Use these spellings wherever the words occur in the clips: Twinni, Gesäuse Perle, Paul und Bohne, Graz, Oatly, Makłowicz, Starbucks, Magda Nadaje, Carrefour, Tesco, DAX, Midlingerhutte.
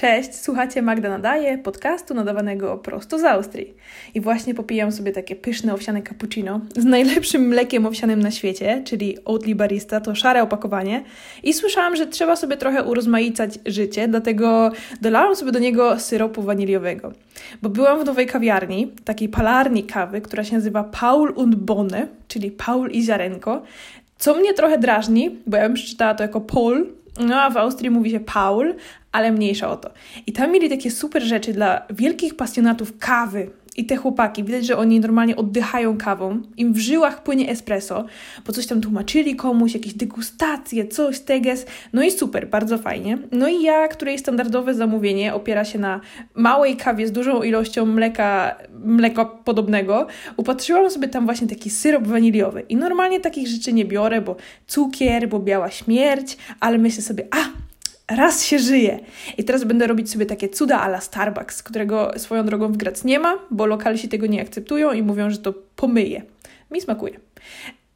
Cześć, słuchacie Magda Nadaje, podcastu nadawanego prosto z Austrii. I właśnie popijam sobie takie pyszne owsiane cappuccino z najlepszym mlekiem owsianym na świecie, czyli Oatly Barista, to szare opakowanie. I słyszałam, że trzeba sobie trochę urozmaicać życie, dlatego dolałam sobie do niego syropu waniliowego. Bo byłam w nowej kawiarni, takiej palarni kawy, która się nazywa Paul und Bohne, czyli Paul i ziarenko, co mnie trochę drażni, bo ja bym przeczytała to jako Paul, no a w Austrii mówi się Paul, ale mniejsza o to. I tam mieli takie super rzeczy dla wielkich pasjonatów kawy. I te chłopaki, widać, że oni normalnie oddychają kawą, im w żyłach płynie espresso, bo coś tam tłumaczyli komuś, jakieś degustacje, coś, teges. No i super, bardzo fajnie. No i ja, której standardowe zamówienie opiera się na małej kawie z dużą ilością mleka podobnego, upatrzyłam sobie tam właśnie taki syrop waniliowy. I normalnie takich rzeczy nie biorę, bo cukier, bo biała śmierć, ale myślę sobie, raz się żyje. I teraz będę robić sobie takie cuda à la Starbucks, którego swoją drogą w Graz nie ma, bo lokalsi tego nie akceptują i mówią, że to pomyje. Mi smakuje.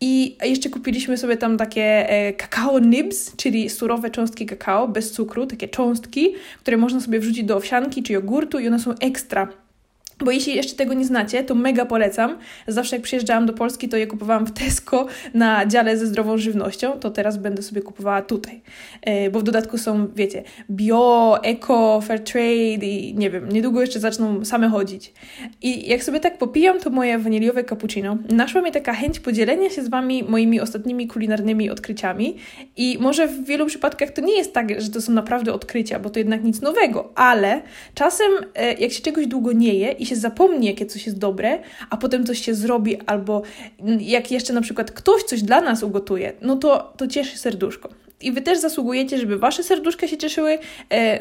I jeszcze kupiliśmy sobie tam takie kakao nibs, czyli surowe cząstki kakao bez cukru, takie cząstki, które można sobie wrzucić do owsianki czy jogurtu i one są ekstra. Bo jeśli jeszcze tego nie znacie, to mega polecam. Zawsze jak przyjeżdżałam do Polski, to je kupowałam w Tesco na dziale ze zdrową żywnością, to teraz będę sobie kupowała tutaj. Bo w dodatku są, wiecie, bio, eco, fair trade i nie wiem, niedługo jeszcze zaczną same chodzić. I jak sobie tak popijam to moje waniliowe cappuccino, naszła mnie taka chęć podzielenia się z Wami moimi ostatnimi kulinarnymi odkryciami. I może w wielu przypadkach to nie jest tak, że to są naprawdę odkrycia, bo to jednak nic nowego, ale czasem jak się czegoś długo nie je i się zapomni, jakie coś jest dobre, a potem coś się zrobi, albo jak jeszcze na przykład ktoś coś dla nas ugotuje, no to cieszy serduszko. I Wy też zasługujecie, żeby Wasze serduszka się cieszyły,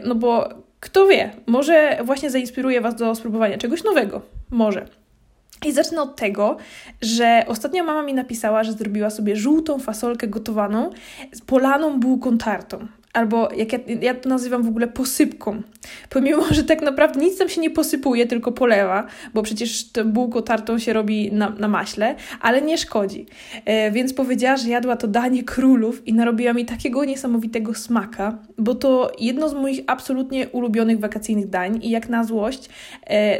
no bo kto wie, może właśnie zainspiruje Was do spróbowania czegoś nowego. Może. I zacznę od tego, że ostatnio mama mi napisała, że zrobiła sobie żółtą fasolkę gotowaną z polaną bułką tartą. Albo jak ja to nazywam w ogóle posypką, pomimo, że tak naprawdę nic tam się nie posypuje, tylko polewa, bo przecież to bułko tartą się robi na maśle, ale nie szkodzi. Więc powiedziała, że jadła to danie królów i narobiła mi takiego niesamowitego smaka, bo to jedno z moich absolutnie ulubionych wakacyjnych dań i jak na złość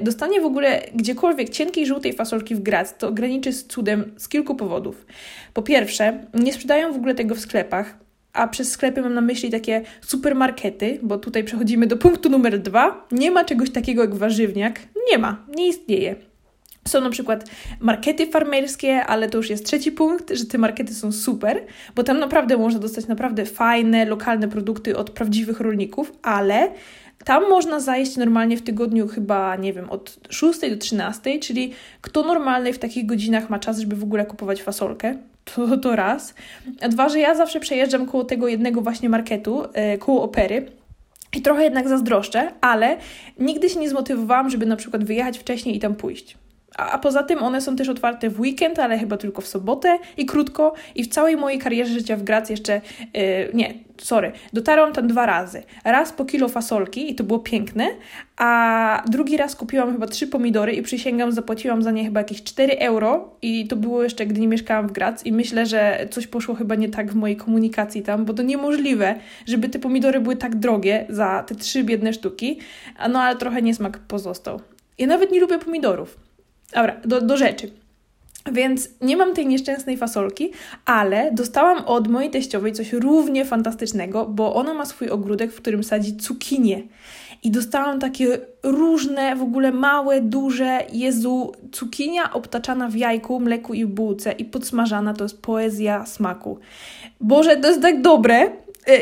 dostanie w ogóle gdziekolwiek cienkiej żółtej fasolki w Graz, to graniczy z cudem z kilku powodów. Po pierwsze, nie sprzedają w ogóle tego w sklepach, a przez sklepy mam na myśli takie supermarkety, bo tutaj przechodzimy do punktu numer 2. Nie ma czegoś takiego jak warzywniak. Nie ma, nie istnieje. Są na przykład markety farmerskie, ale to już jest trzeci punkt, że te markety są super, bo tam naprawdę można dostać naprawdę fajne, lokalne produkty od prawdziwych rolników, ale tam można zajść normalnie w tygodniu chyba, nie wiem, od 6 do 13, czyli kto normalny w takich godzinach ma czas, żeby w ogóle kupować fasolkę? To raz. A dwa, że ja zawsze przejeżdżam koło tego jednego właśnie marketu, koło Opery i trochę jednak zazdroszczę, ale nigdy się nie zmotywowałam, żeby na przykład wyjechać wcześniej i tam pójść. A poza tym one są też otwarte w weekend, ale chyba tylko w sobotę i krótko. I w całej mojej karierze życia w Graz jeszcze... dotarłam tam 2 razy. Raz po kilo fasolki i to było piękne, a drugi raz kupiłam chyba 3 pomidory i przysięgam, zapłaciłam za nie chyba jakieś 4 euro i to było jeszcze, gdy nie mieszkałam w Graz i myślę, że coś poszło chyba nie tak w mojej komunikacji tam, bo to niemożliwe, żeby te pomidory były tak drogie za te 3 biedne sztuki, no ale trochę niesmak pozostał. Ja nawet nie lubię pomidorów. Dobra, do rzeczy. Więc nie mam tej nieszczęsnej fasolki, ale dostałam od mojej teściowej coś równie fantastycznego, bo ona ma swój ogródek, w którym sadzi cukinię. I dostałam takie różne, w ogóle małe, duże, Jezu, cukinia obtaczana w jajku, mleku i bułce i podsmażana, to jest poezja smaku. Boże, to jest tak dobre.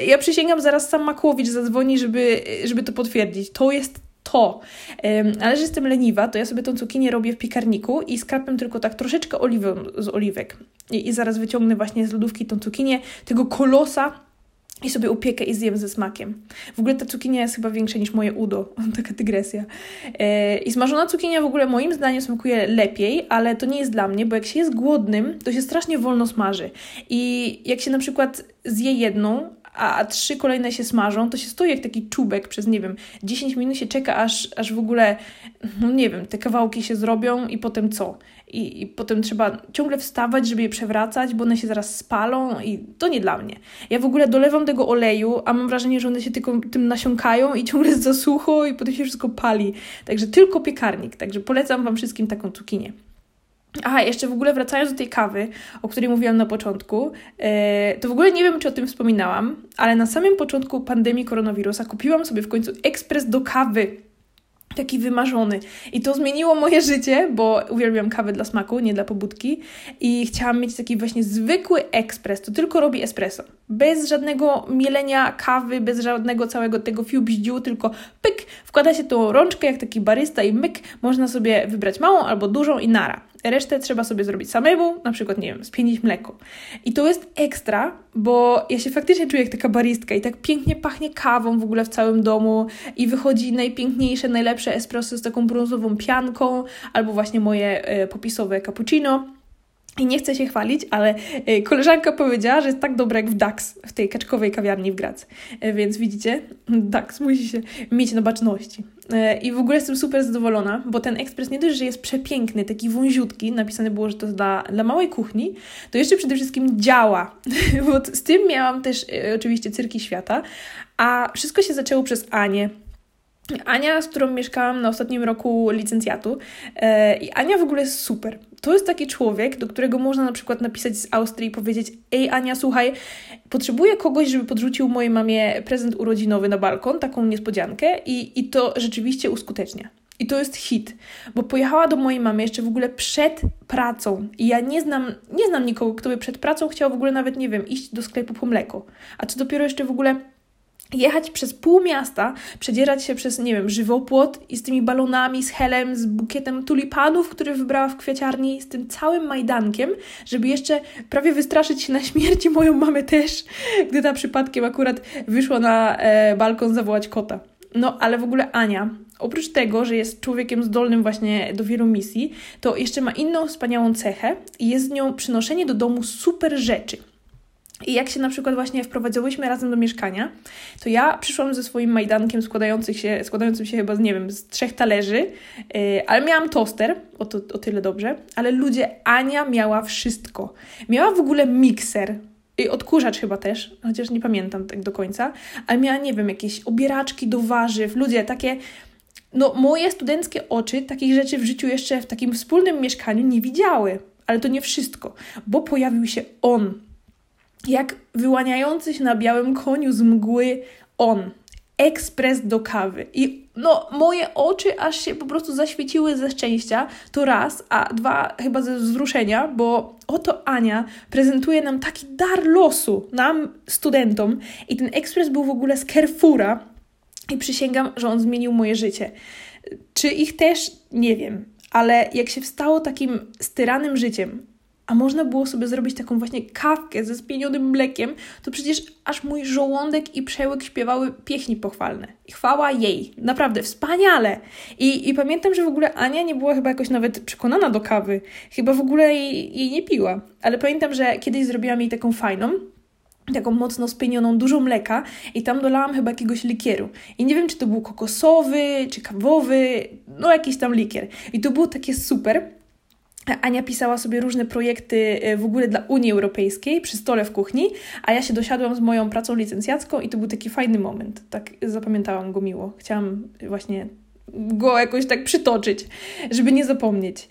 Ja przysięgam, zaraz sam Makłowicz zadzwoni, żeby to potwierdzić. To jest to. Ale że jestem leniwa, to ja sobie tą cukinię robię w piekarniku i skrapiam tylko tak troszeczkę oliwą z oliwek. I zaraz wyciągnę właśnie z lodówki tą cukinię, tego kolosa i sobie upiekę i zjem ze smakiem. W ogóle ta cukinia jest chyba większa niż moje udo. Taka dygresja. I smażona cukinia w ogóle moim zdaniem smakuje lepiej, ale to nie jest dla mnie, bo jak się jest głodnym, to się strasznie wolno smaży. I jak się na przykład zje jedną, a trzy kolejne się smażą, to się stoi jak taki czubek przez, 10 minut się czeka, aż w ogóle, te kawałki się zrobią i potem co? I potem trzeba ciągle wstawać, żeby je przewracać, bo one się zaraz spalą i to nie dla mnie. Ja w ogóle dolewam tego oleju, a mam wrażenie, że one się tylko tym nasiąkają i ciągle jest za sucho i potem się wszystko pali. Także tylko piekarnik, także polecam Wam wszystkim taką cukinię. Aha, jeszcze w ogóle wracając do tej kawy, o której mówiłam na początku, to w ogóle nie wiem, czy o tym wspominałam, ale na samym początku pandemii koronawirusa kupiłam sobie w końcu ekspres do kawy, taki wymarzony. I to zmieniło moje życie, bo uwielbiam kawę dla smaku, nie dla pobudki. I chciałam mieć taki właśnie zwykły ekspres, to tylko robi espresso. Bez żadnego mielenia kawy, bez żadnego całego tego fiubździu, tylko pyk, wkłada się tą rączkę jak taki barista i myk, można sobie wybrać małą albo dużą i nara. Resztę trzeba sobie zrobić samemu, na przykład, spienić mleko. I to jest ekstra, bo ja się faktycznie czuję jak taka baristka i tak pięknie pachnie kawą w ogóle w całym domu i wychodzi najpiękniejsze, najlepsze espresso z taką brązową pianką albo właśnie moje popisowe cappuccino. I nie chcę się chwalić, ale koleżanka powiedziała, że jest tak dobre jak w DAX, w tej kaczkowej kawiarni w Graz. Więc widzicie, DAX musi się mieć na baczności. I w ogóle jestem super zadowolona, bo ten ekspres nie dość, że jest przepiękny, taki wąziutki, napisane było, że to jest dla małej kuchni, to jeszcze przede wszystkim działa. Bo z tym miałam też oczywiście cyrki świata, a wszystko się zaczęło przez Anię. Ania, z którą mieszkałam na ostatnim roku licencjatu. I Ania w ogóle jest super. To jest taki człowiek, do którego można na przykład napisać z Austrii i powiedzieć: ej Ania, słuchaj, potrzebuję kogoś, żeby podrzucił mojej mamie prezent urodzinowy na balkon, taką niespodziankę i to rzeczywiście uskutecznia. I to jest hit, bo pojechała do mojej mamy jeszcze w ogóle przed pracą i ja nie znam nikogo, kto by przed pracą chciał w ogóle nawet, iść do sklepu po mleko. A co dopiero jeszcze w ogóle jechać przez pół miasta, przedzierać się przez, żywopłot i z tymi balonami, z helem, z bukietem tulipanów, który wybrała w kwiaciarni, z tym całym majdankiem, żeby jeszcze prawie wystraszyć się na śmierć i moją mamę też, gdy ta przypadkiem akurat wyszła na balkon zawołać kota. No, ale w ogóle Ania, oprócz tego, że jest człowiekiem zdolnym właśnie do wielu misji, to jeszcze ma inną wspaniałą cechę i jest z nią przynoszenie do domu super rzeczy. I jak się na przykład właśnie wprowadzałyśmy razem do mieszkania, to ja przyszłam ze swoim majdankiem składającym się chyba z, z 3 talerzy, ale miałam toster, o tyle dobrze, ale ludzie, Ania miała wszystko. Miała w ogóle mikser i odkurzacz chyba też, chociaż nie pamiętam tak do końca, ale miała, jakieś obieraczki do warzyw, ludzie, takie... moje studenckie oczy takich rzeczy w życiu jeszcze w takim wspólnym mieszkaniu nie widziały, ale to nie wszystko, bo pojawił się on. Jak wyłaniający się na białym koniu z mgły on. Ekspres do kawy. I moje oczy aż się po prostu zaświeciły ze szczęścia. To raz, a dwa chyba ze wzruszenia, bo oto Ania prezentuje nam taki dar losu, nam studentom. I ten ekspres był w ogóle z Carrefoura i przysięgam, że on zmienił moje życie. Czy ich też? Nie wiem. Ale jak się wstało takim styranym życiem, a można było sobie zrobić taką właśnie kawkę ze spienionym mlekiem, to przecież aż mój żołądek i przełyk śpiewały pieśni pochwalne. I chwała jej. Naprawdę, wspaniale. I pamiętam, że w ogóle Ania nie była chyba jakoś nawet przekonana do kawy. Chyba w ogóle jej nie piła. Ale pamiętam, że kiedyś zrobiłam jej taką fajną, taką mocno spienioną, dużo mleka i tam dolałam chyba jakiegoś likieru. I nie wiem, czy to był kokosowy, czy kawowy, jakiś tam likier. I to było takie super. Ania pisała sobie różne projekty w ogóle dla Unii Europejskiej przy stole w kuchni, a ja się dosiadłam z moją pracą licencjacką i to był taki fajny moment. Tak zapamiętałam go miło. Chciałam właśnie go jakoś tak przytoczyć, żeby nie zapomnieć.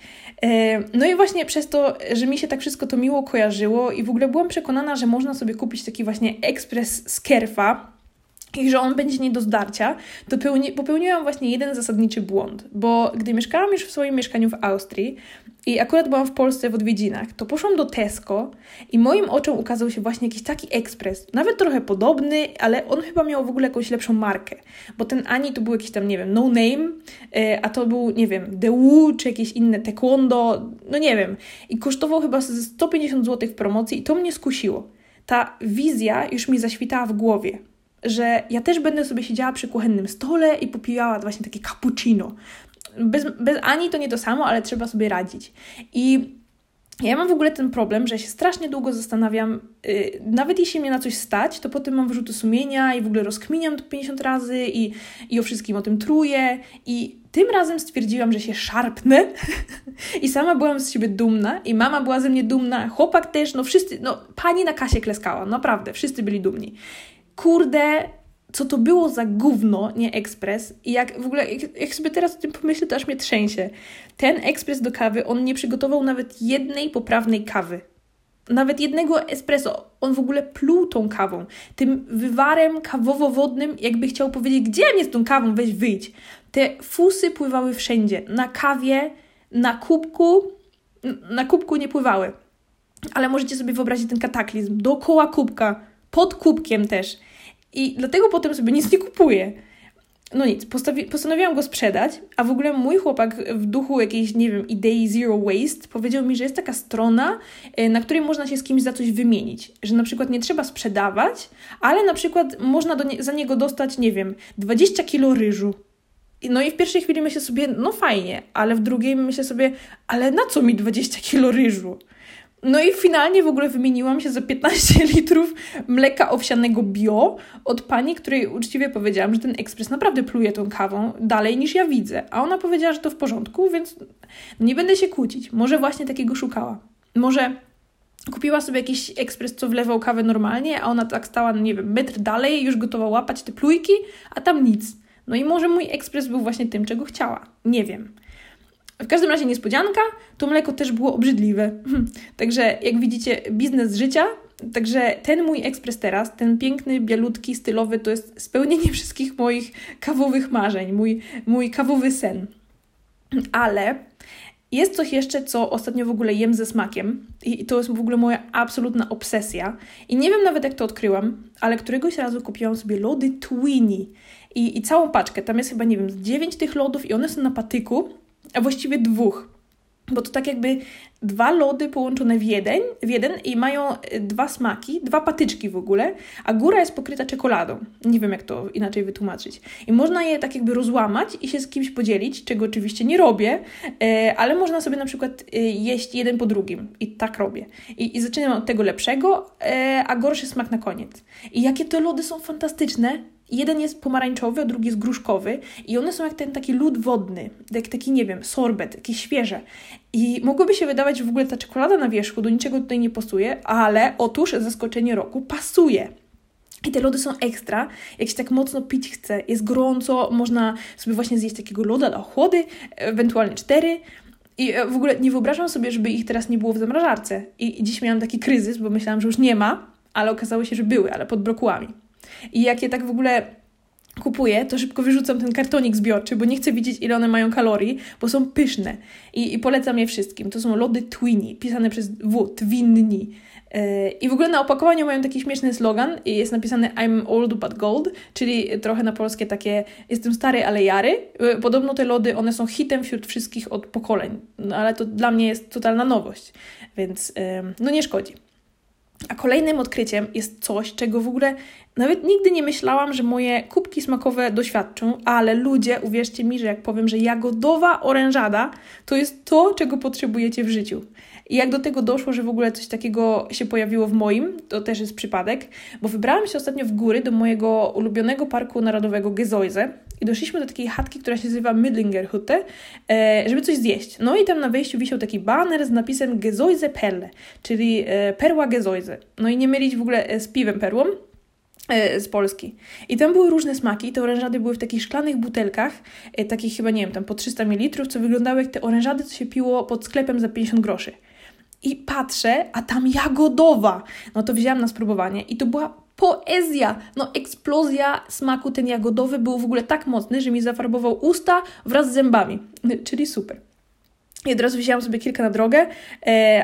I właśnie przez to, że mi się tak wszystko to miło kojarzyło i w ogóle byłam przekonana, że można sobie kupić taki właśnie ekspres z Kerfa, i że on będzie nie do zdarcia, to popełniłam właśnie jeden zasadniczy błąd, bo gdy mieszkałam już w swoim mieszkaniu w Austrii i akurat byłam w Polsce w odwiedzinach, to poszłam do Tesco i moim oczom ukazał się właśnie jakiś taki ekspres, nawet trochę podobny, ale on chyba miał w ogóle jakąś lepszą markę, bo ten Ani to był jakiś tam, no name, a to był, The Woo, czy jakieś inne taekwondo, i kosztował chyba 150 zł w promocji i to mnie skusiło. Ta wizja już mi zaświtała w głowie, że ja też będę sobie siedziała przy kuchennym stole i popijała właśnie takie cappuccino. Bez Ani to nie to samo, ale trzeba sobie radzić. I Ja mam w ogóle ten problem, że się strasznie długo zastanawiam, nawet jeśli mnie na coś stać, to potem mam wyrzuty sumienia i w ogóle rozkminiam to 50 razy i o wszystkim o tym truję i tym razem stwierdziłam, że się szarpnę i sama byłam z siebie dumna i mama była ze mnie dumna, chłopak też, no wszyscy, no pani na kasie kleskała, naprawdę, wszyscy byli dumni. Kurde, co to było za gówno, nie ekspres. I jak w ogóle, jak sobie teraz o tym pomyślę, to aż mnie trzęsie. Ten ekspres do kawy, on nie przygotował nawet jednej poprawnej kawy. Nawet jednego espresso. On w ogóle pluł tą kawą. Tym wywarem kawowo-wodnym, jakby chciał powiedzieć, gdzie mnie z tą kawą, weź wyjdź. Te fusy pływały wszędzie. Na kawie, na kubku nie pływały. Ale możecie sobie wyobrazić ten kataklizm. Dookoła kubka, pod kubkiem też. I dlatego potem sobie nic nie kupuję. No nic, postanowiłam go sprzedać, a w ogóle mój chłopak w duchu jakiejś, nie wiem, idei zero waste powiedział mi, że jest taka strona, na której można się z kimś za coś wymienić. Że na przykład nie trzeba sprzedawać, ale na przykład można za niego dostać, nie wiem, 20 kilo ryżu. No i w pierwszej chwili myślę sobie, no fajnie, ale w drugiej myślę sobie, ale na co mi 20 kilo ryżu? No i finalnie w ogóle wymieniłam się za 15 litrów mleka owsianego bio od pani, której uczciwie powiedziałam, że ten ekspres naprawdę pluje tą kawą dalej niż ja widzę. A ona powiedziała, że to w porządku, więc nie będę się kłócić. Może właśnie takiego szukała. Może kupiła sobie jakiś ekspres, co wlewał kawę normalnie, a ona tak stała, nie wiem, metr dalej, już gotowa łapać te plujki, a tam nic. No i może mój ekspres był właśnie tym, czego chciała. Nie wiem. W każdym razie niespodzianka, to mleko też było obrzydliwe. Także jak widzicie, biznes życia. Także ten mój ekspres teraz, ten piękny, bielutki, stylowy, to jest spełnienie wszystkich moich kawowych marzeń, mój kawowy sen. Ale jest coś jeszcze, co ostatnio w ogóle jem ze smakiem i to jest w ogóle moja absolutna obsesja. I nie wiem nawet, jak to odkryłam, ale któregoś razu kupiłam sobie lody Twinni i całą paczkę. Tam jest chyba, nie wiem, 9 tych lodów i one są na patyku. A właściwie 2, bo to tak jakby 2 lody połączone w jeden i mają 2 smaki, 2 patyczki w ogóle, a góra jest pokryta czekoladą. Nie wiem, jak to inaczej wytłumaczyć. I można je tak jakby rozłamać i się z kimś podzielić, czego oczywiście nie robię, ale można sobie na przykład jeść jeden po drugim. I tak robię. I zaczynam od tego lepszego, a gorszy smak na koniec. I jakie te lody są fantastyczne! Jeden jest pomarańczowy, a drugi jest gruszkowy i one są jak ten taki lód wodny, jak taki, nie wiem, sorbet, jakieś świeże. I mogłoby się wydawać, że w ogóle ta czekolada na wierzchu do niczego tutaj nie pasuje, ale otóż zaskoczenie roku pasuje. I te lody są ekstra, jak się tak mocno pić chce, jest gorąco, można sobie właśnie zjeść takiego loda dla ochłody, ewentualnie 4. I w ogóle nie wyobrażam sobie, żeby ich teraz nie było w zamrażarce. I dziś miałam taki kryzys, bo myślałam, że już nie ma, ale okazało się, że były, ale pod brokułami. I jak je tak w ogóle kupuję, to szybko wyrzucam ten kartonik zbiorczy, bo nie chcę widzieć, ile one mają kalorii, bo są pyszne. I polecam je wszystkim. To są lody Twinni, pisane przez W, Twinni. I w ogóle na opakowaniu mają taki śmieszny slogan i jest napisane I'm old but gold, czyli trochę na polskie takie jestem stary, ale jary. Podobno te lody, one są hitem wśród wszystkich od pokoleń, no ale to dla mnie jest totalna nowość, więc no nie szkodzi. A kolejnym odkryciem jest coś, czego w ogóle nawet nigdy nie myślałam, że moje kubki smakowe doświadczą, ale ludzie, uwierzcie mi, że jak powiem, że jagodowa orężada to jest to, czego potrzebujecie w życiu. I jak do tego doszło, że w ogóle coś takiego się pojawiło w moim, to też jest przypadek, bo wybrałam się ostatnio w góry do mojego ulubionego parku narodowego Gesäuse i doszliśmy do takiej chatki, która się nazywa Midlingerhutte, żeby coś zjeść. No i tam na wejściu wisiał taki baner z napisem Gesäuse Perle, czyli perła Gesäuse. No i nie mylić w ogóle z piwem perłą z Polski. I tam były różne smaki, te orężady były w takich szklanych butelkach, takich chyba, nie wiem, tam po 300 ml, co wyglądały jak te orężady, co się piło pod sklepem za 50 groszy. I patrzę, a tam jagodowa. No to wzięłam na spróbowanie i to była poezja. No eksplozja smaku ten jagodowy był w ogóle tak mocny, że mi zafarbował usta wraz z zębami. Czyli super. I od razu wzięłam sobie kilka na drogę,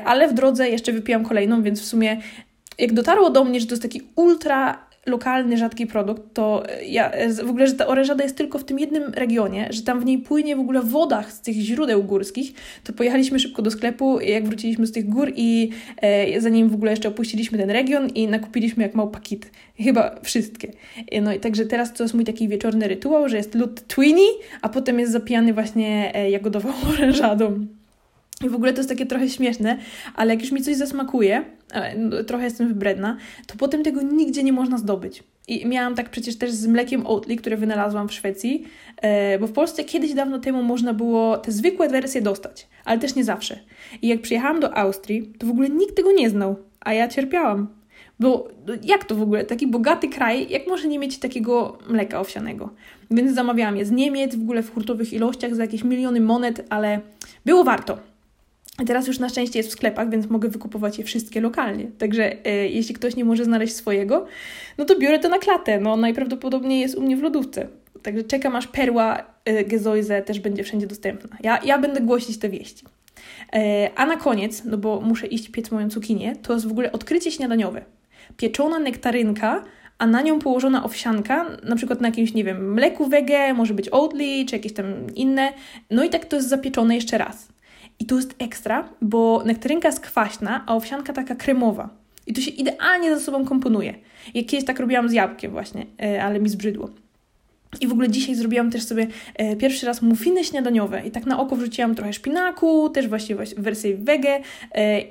ale w drodze jeszcze wypiłam kolejną, więc w sumie jak dotarło do mnie, że to jest taki ultra lokalny, rzadki produkt, to ja w ogóle, że ta orężada jest tylko w tym jednym regionie, że tam w niej płynie w ogóle woda z tych źródeł górskich, to pojechaliśmy szybko do sklepu, jak wróciliśmy z tych gór i zanim w ogóle jeszcze opuściliśmy ten region i nakupiliśmy jak małpakit. Chyba wszystkie. No i także teraz to jest mój taki wieczorny rytuał, że jest lód Twinni, a potem jest zapijany właśnie jagodową orężadą. I w ogóle to jest takie trochę śmieszne, ale jak już mi coś zasmakuje, trochę jestem wybredna, to potem tego nigdzie nie można zdobyć. I miałam tak przecież też z mlekiem Oatly, które wynalazłam w Szwecji, bo w Polsce kiedyś dawno temu można było te zwykłe wersje dostać, ale też nie zawsze. I jak przyjechałam do Austrii, to w ogóle nikt tego nie znał, a ja cierpiałam. Bo jak to w ogóle? Taki bogaty kraj, jak może nie mieć takiego mleka owsianego? Więc zamawiałam je z Niemiec, w ogóle w hurtowych ilościach, za jakieś miliony monet, ale było warto. I teraz już na szczęście jest w sklepach, więc mogę wykupować je wszystkie lokalnie. Także jeśli ktoś nie może znaleźć swojego, no to biorę to na klatę. No najprawdopodobniej jest u mnie w lodówce. Także czekam, aż perła Gesäuse też będzie wszędzie dostępna. Ja będę głosić te wieści. A na koniec, no bo muszę iść piec moją cukinię, to jest w ogóle odkrycie śniadaniowe. Pieczona nektarynka, a na nią położona owsianka, na przykład na jakimś, nie wiem, mleku wege, może być Oatly, czy jakieś tam inne. No i tak to jest zapieczone jeszcze raz. I to jest ekstra, bo nektarynka jest kwaśna, a owsianka taka kremowa. I to się idealnie ze sobą komponuje. Ja kiedyś tak robiłam z jabłkiem właśnie, ale mi zbrzydło. I w ogóle dzisiaj zrobiłam też sobie pierwszy raz muffiny śniadaniowe. I tak na oko wrzuciłam trochę szpinaku, też właśnie w wersji wege.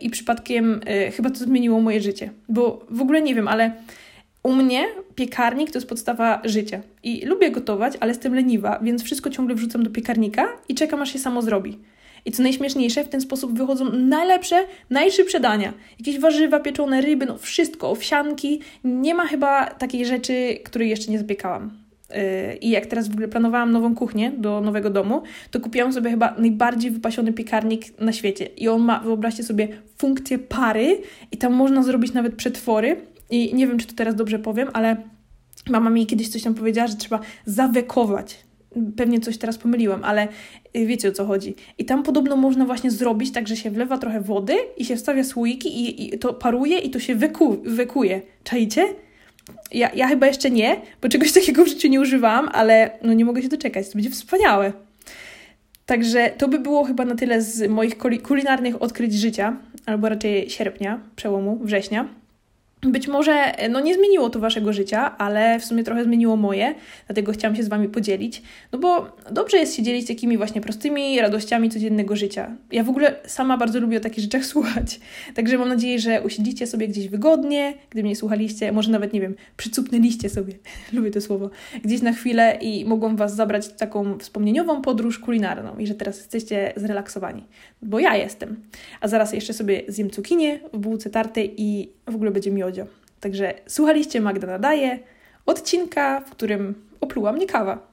I przypadkiem chyba to zmieniło moje życie. Bo w ogóle nie wiem, ale u mnie piekarnik to jest podstawa życia. I lubię gotować, ale jestem leniwa, więc wszystko ciągle wrzucam do piekarnika i czekam, aż się samo zrobi. I co najśmieszniejsze, w ten sposób wychodzą najlepsze, najszybsze dania. Jakieś warzywa, pieczone ryby, no wszystko, owsianki. Nie ma chyba takiej rzeczy, której jeszcze nie zapiekałam. I jak teraz w ogóle planowałam nową kuchnię do nowego domu, to kupiłam sobie chyba najbardziej wypasiony piekarnik na świecie. I on ma, wyobraźcie sobie, funkcję pary i tam można zrobić nawet przetwory. I nie wiem, czy to teraz dobrze powiem, ale mama mi kiedyś coś tam powiedziała, że trzeba zawekować. Pewnie coś teraz pomyliłam, ale wiecie o co chodzi. I tam podobno można właśnie zrobić tak, że się wlewa trochę wody i się wstawia słoiki i to paruje i to się wekuje. Czajcie? Ja chyba jeszcze nie, bo czegoś takiego w życiu nie używałam, ale no nie mogę się doczekać, to będzie wspaniałe. Także to by było chyba na tyle z moich kulinarnych odkryć życia, albo raczej sierpnia, przełomu, września. Być może no nie zmieniło to waszego życia, ale w sumie trochę zmieniło moje, dlatego chciałam się z wami podzielić, no bo dobrze jest się dzielić takimi właśnie prostymi radościami codziennego życia. Ja w ogóle sama bardzo lubię o takich rzeczach słuchać, także mam nadzieję, że usiedzicie sobie gdzieś wygodnie, gdy mnie słuchaliście, może nawet, nie wiem, przycupnęliście sobie, lubię to słowo, gdzieś na chwilę i mogłam was zabrać w taką wspomnieniową podróż kulinarną i że teraz jesteście zrelaksowani, bo ja jestem. A zaraz jeszcze sobie zjem cukinię w bułce tartej i w ogóle będzie mi. Także słuchaliście Magda Nadaje, odcinka, w którym opluła mnie kawa.